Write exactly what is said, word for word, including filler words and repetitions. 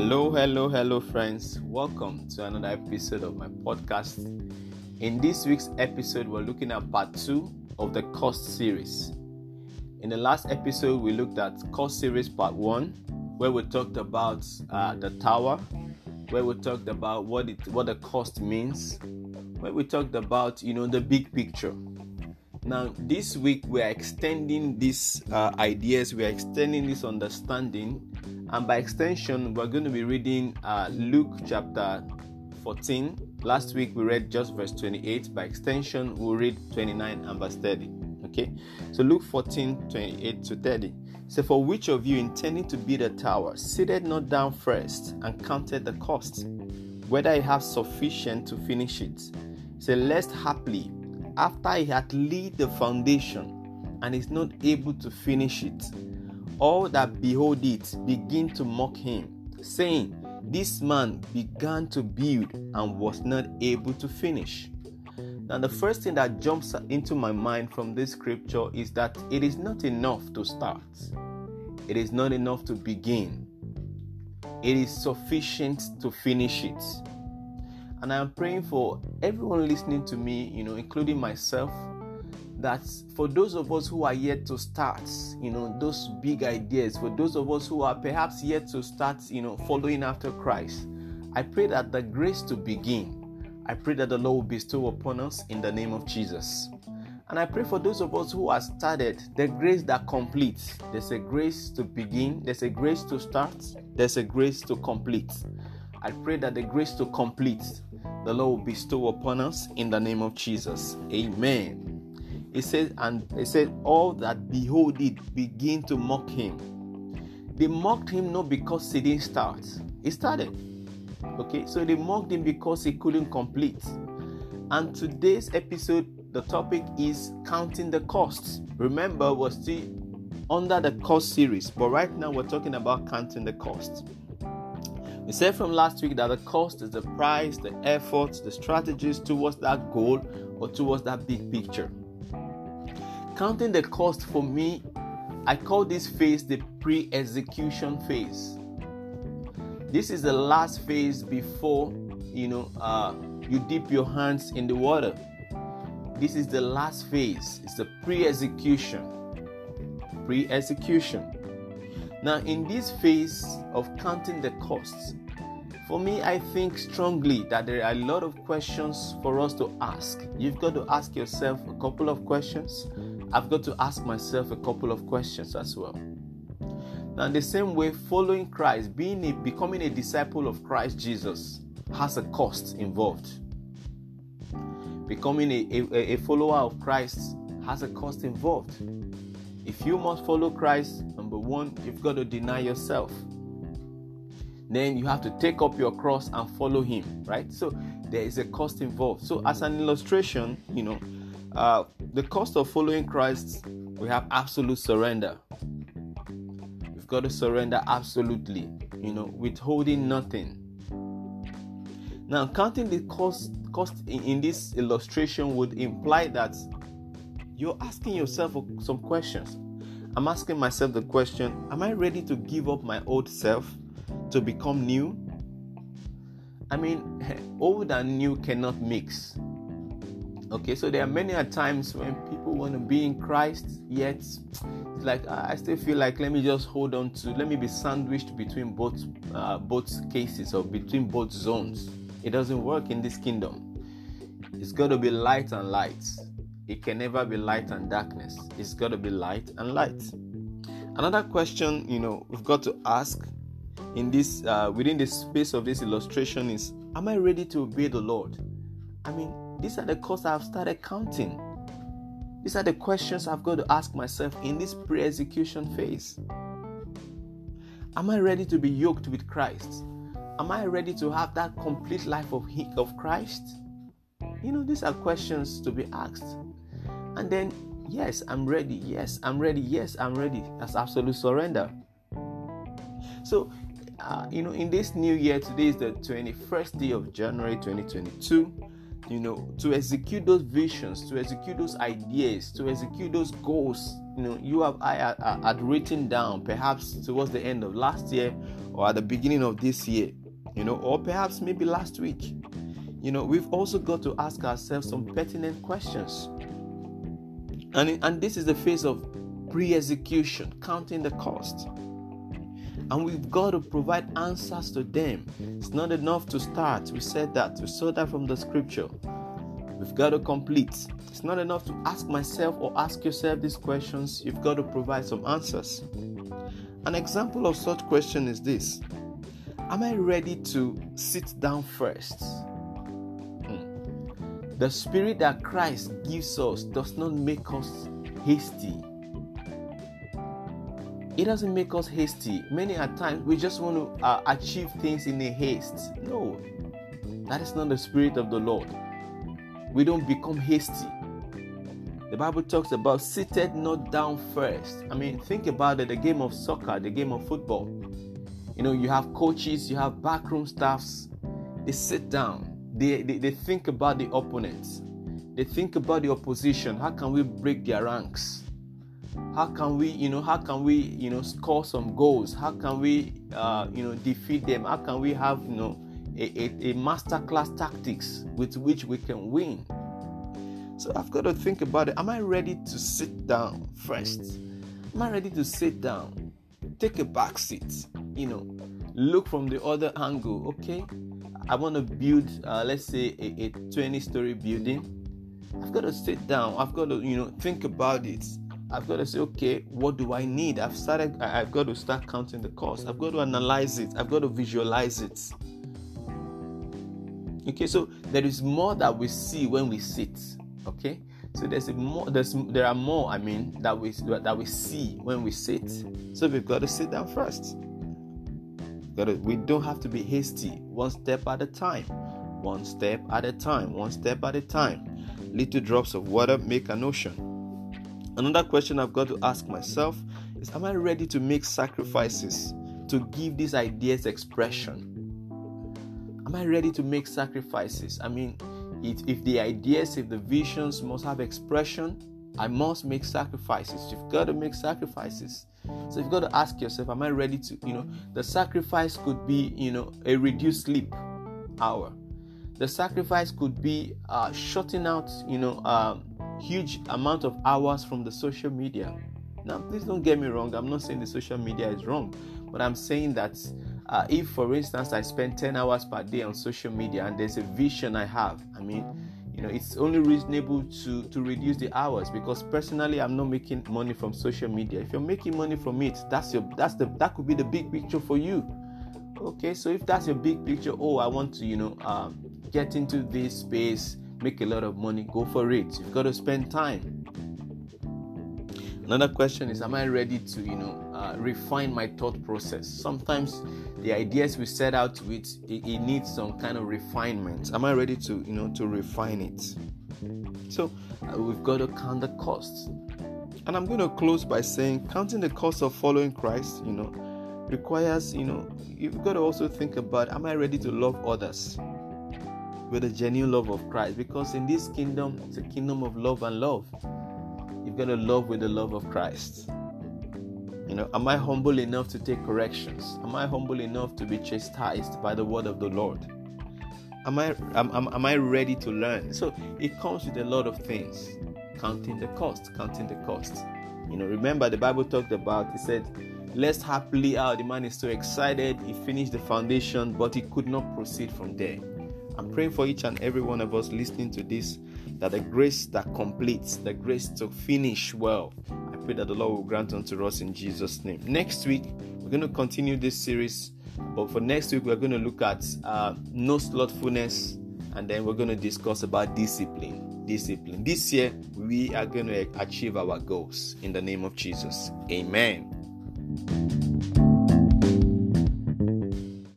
Hello, hello, hello, friends. Welcome to another episode of my podcast. In this week's episode, we're looking at part two of the cost series. In the last episode, we looked at cost series part one, where we talked about uh, the tower, where we talked about what it, what the cost means, where we talked about, you know, the big picture. Now, this week, we are extending these uh, ideas, we are extending this understanding. And by extension, we're going to be reading uh, Luke chapter fourteen. Last week, we read just verse twenty-eight. By extension, we'll read twenty-nine and verse thirty. Okay? So Luke fourteen, twenty-eight to thirty. So, for which of you intending to build a tower, seated not down first and counted the cost, whether he have sufficient to finish it? So, lest haply, after he hath laid the foundation and is not able to finish it, all that behold it begin to mock him, saying, This man began to build and was not able to finish. Now, the first thing that jumps into my mind from this scripture is that it is not enough to start. It is not enough to begin. It is sufficient to finish it. And I am praying for everyone listening to me, you know, including myself, that for those of us who are yet to start, you know, those big ideas, for those of us who are perhaps yet to start, you know, following after Christ, I pray that the grace to begin, I pray that the Lord will bestow upon us in the name of Jesus. And I pray for those of us who are started, the grace that completes. There's a grace to begin, there's a grace to start, there's a grace to complete. I pray that the grace to complete, the Lord will bestow upon us in the name of Jesus. Amen. It says, and it said, all that behold it begin to mock him. They mocked him not because he didn't start. He started. Okay, so they mocked him because he couldn't complete. And today's episode, the topic is counting the costs. Remember, we're still under the cost series, but right now we're talking about counting the costs. We said from last week that the cost is the price, the effort, the strategies towards that goal or towards that big picture. Counting the cost for me, I call this phase the pre-execution phase. This is the last phase before, you know, uh, you dip your hands in the water. This is the last phase. It's the pre-execution. Pre-execution. Now, in this phase of counting the costs, for me, I think strongly that there are a lot of questions for us to ask. You've got to ask yourself a couple of questions. I've got to ask myself a couple of questions as well. Now, in the same way, following Christ, being a, becoming a disciple of Christ Jesus has a cost involved. Becoming a, a, a follower of Christ has a cost involved. If you must follow Christ, number one, you've got to deny yourself. Then you have to take up your cross and follow him, right? So there is a cost involved. So as an illustration, you know, Uh, the cost of following Christ, we have absolute surrender. We've got to surrender absolutely, you know, withholding nothing. Now, counting the cost, cost in, in this illustration would imply that you're asking yourself some questions. I'm asking myself the question, am I ready to give up my old self to become new? I mean, old and new cannot mix. Okay, so there are many a times when people want to be in Christ, yet it's like I still feel like let me just hold on to, let me be sandwiched between both uh, both cases or between both zones. It doesn't work in this kingdom. It's got to be light and light. It can never be light and darkness. It's got to be light and light. Another question, you know, we've got to ask in this uh, within the space of this illustration is: am I ready to obey the Lord? I mean, these are the costs I've started counting. These are the questions I've got to ask myself in this pre-execution phase. Am I ready to be yoked with Christ? Am I ready to have that complete life of, of Christ? You know, these are questions to be asked. And then, yes, I'm ready. Yes, I'm ready. Yes, I'm ready. That's absolute surrender. So, uh, you know, in this new year, today is the twenty-first day of January twenty twenty-two. you know, to execute those visions, to execute those ideas, to execute those goals, you know, you have I had written down perhaps towards the end of last year or at the beginning of this year, you know, or perhaps maybe last week. You know, we've also got to ask ourselves some pertinent questions. And, and this is the phase of pre-execution, counting the cost. And we've got to provide answers to them. It's not enough to start. We said that. We saw that from the scripture. We've got to complete. It's not enough to ask myself or ask yourself these questions. You've got to provide some answers. An example of such question is this. Am I ready to sit down first? Hmm. The spirit that Christ gives us does not make us hasty. It doesn't make us hasty. Many at times we just want to uh, achieve things in a haste. No, that is not the spirit of the Lord. We don't become hasty. The Bible talks about seated not down first. I mean, think about it, the game of soccer, the game of football. You know, you have coaches, you have backroom staffs. They sit down. They, they, they think about the opponents. They think about the opposition. How can we break their ranks? How can we, you know, how can we, you know, score some goals? How can we, uh, you know, defeat them? How can we have, you know, a, a, a masterclass tactics with which we can win? So I've got to think about it. Am I ready to sit down first? Am I ready to sit down? Take a back seat, you know, look from the other angle. Okay, I want to build, uh, let's say, a, a twenty-story building. I've got to sit down. I've got to, you know, think about it. I've got to say, okay, what do I need? I've started. I've got to start counting the cost. I've got to analyze it. I've got to visualize it. Okay, so there is more that we see when we sit. Okay, so there's a more. There's there are more. I mean, that we that we see when we sit. So we've got to sit down first. We don't have to be hasty. One step at a time. One step at a time. One step at a time. Little drops of water make an ocean. Another question I've got to ask myself is, am I ready to make sacrifices to give these ideas expression? Am I ready to make sacrifices? I mean, if, if the ideas, if the visions must have expression, I must make sacrifices. You've got to make sacrifices. So you've got to ask yourself, am I ready to, you know, the sacrifice could be, you know, a reduced sleep hour. The sacrifice could be uh, shutting out, you know, um, huge amount of hours from the social media. Now, please don't get me wrong. I'm not saying the social media is wrong, but I'm saying that uh, if, for instance, I spend ten hours per day on social media and there's a vision I have, I mean, you know, it's only reasonable to, to reduce the hours, because personally, I'm not making money from social media. If you're making money from it, that's your that's the that could be the big picture for you. Okay, so if that's your big picture, oh, I want to, you know, uh, get into this space, make a lot of money, go for it. You've got to spend time. Another question is, am I ready to, you know, uh, refine my thought process? Sometimes the ideas we set out with, it, it needs some kind of refinement. Am I ready to, you know, to refine it? So uh, we've got to count the costs. And I'm going to close by saying, counting the cost of following Christ, you know, requires, you know, you've got to also think about, am I ready to love others with the genuine love of Christ? Because in this kingdom, it's a kingdom of love and love. You've got to love with the love of Christ. You know, am I humble enough to take corrections? Am I humble enough to be chastised by the word of the Lord? Am I am, am, am I ready to learn? So it comes with a lot of things. Counting the cost, counting the cost. You know, remember the Bible talked about, it said, lest happily, oh, the man is so excited, he finished the foundation, but he could not proceed from there. I'm praying for each and every one of us listening to this, that the grace that completes, the grace to finish well, I pray that the Lord will grant unto us in Jesus' name. Next week, we're going to continue this series. But for next week, we're going to look at uh, no slothfulness. And then we're going to discuss about discipline. Discipline. This year, we are going to achieve our goals in the name of Jesus. Amen.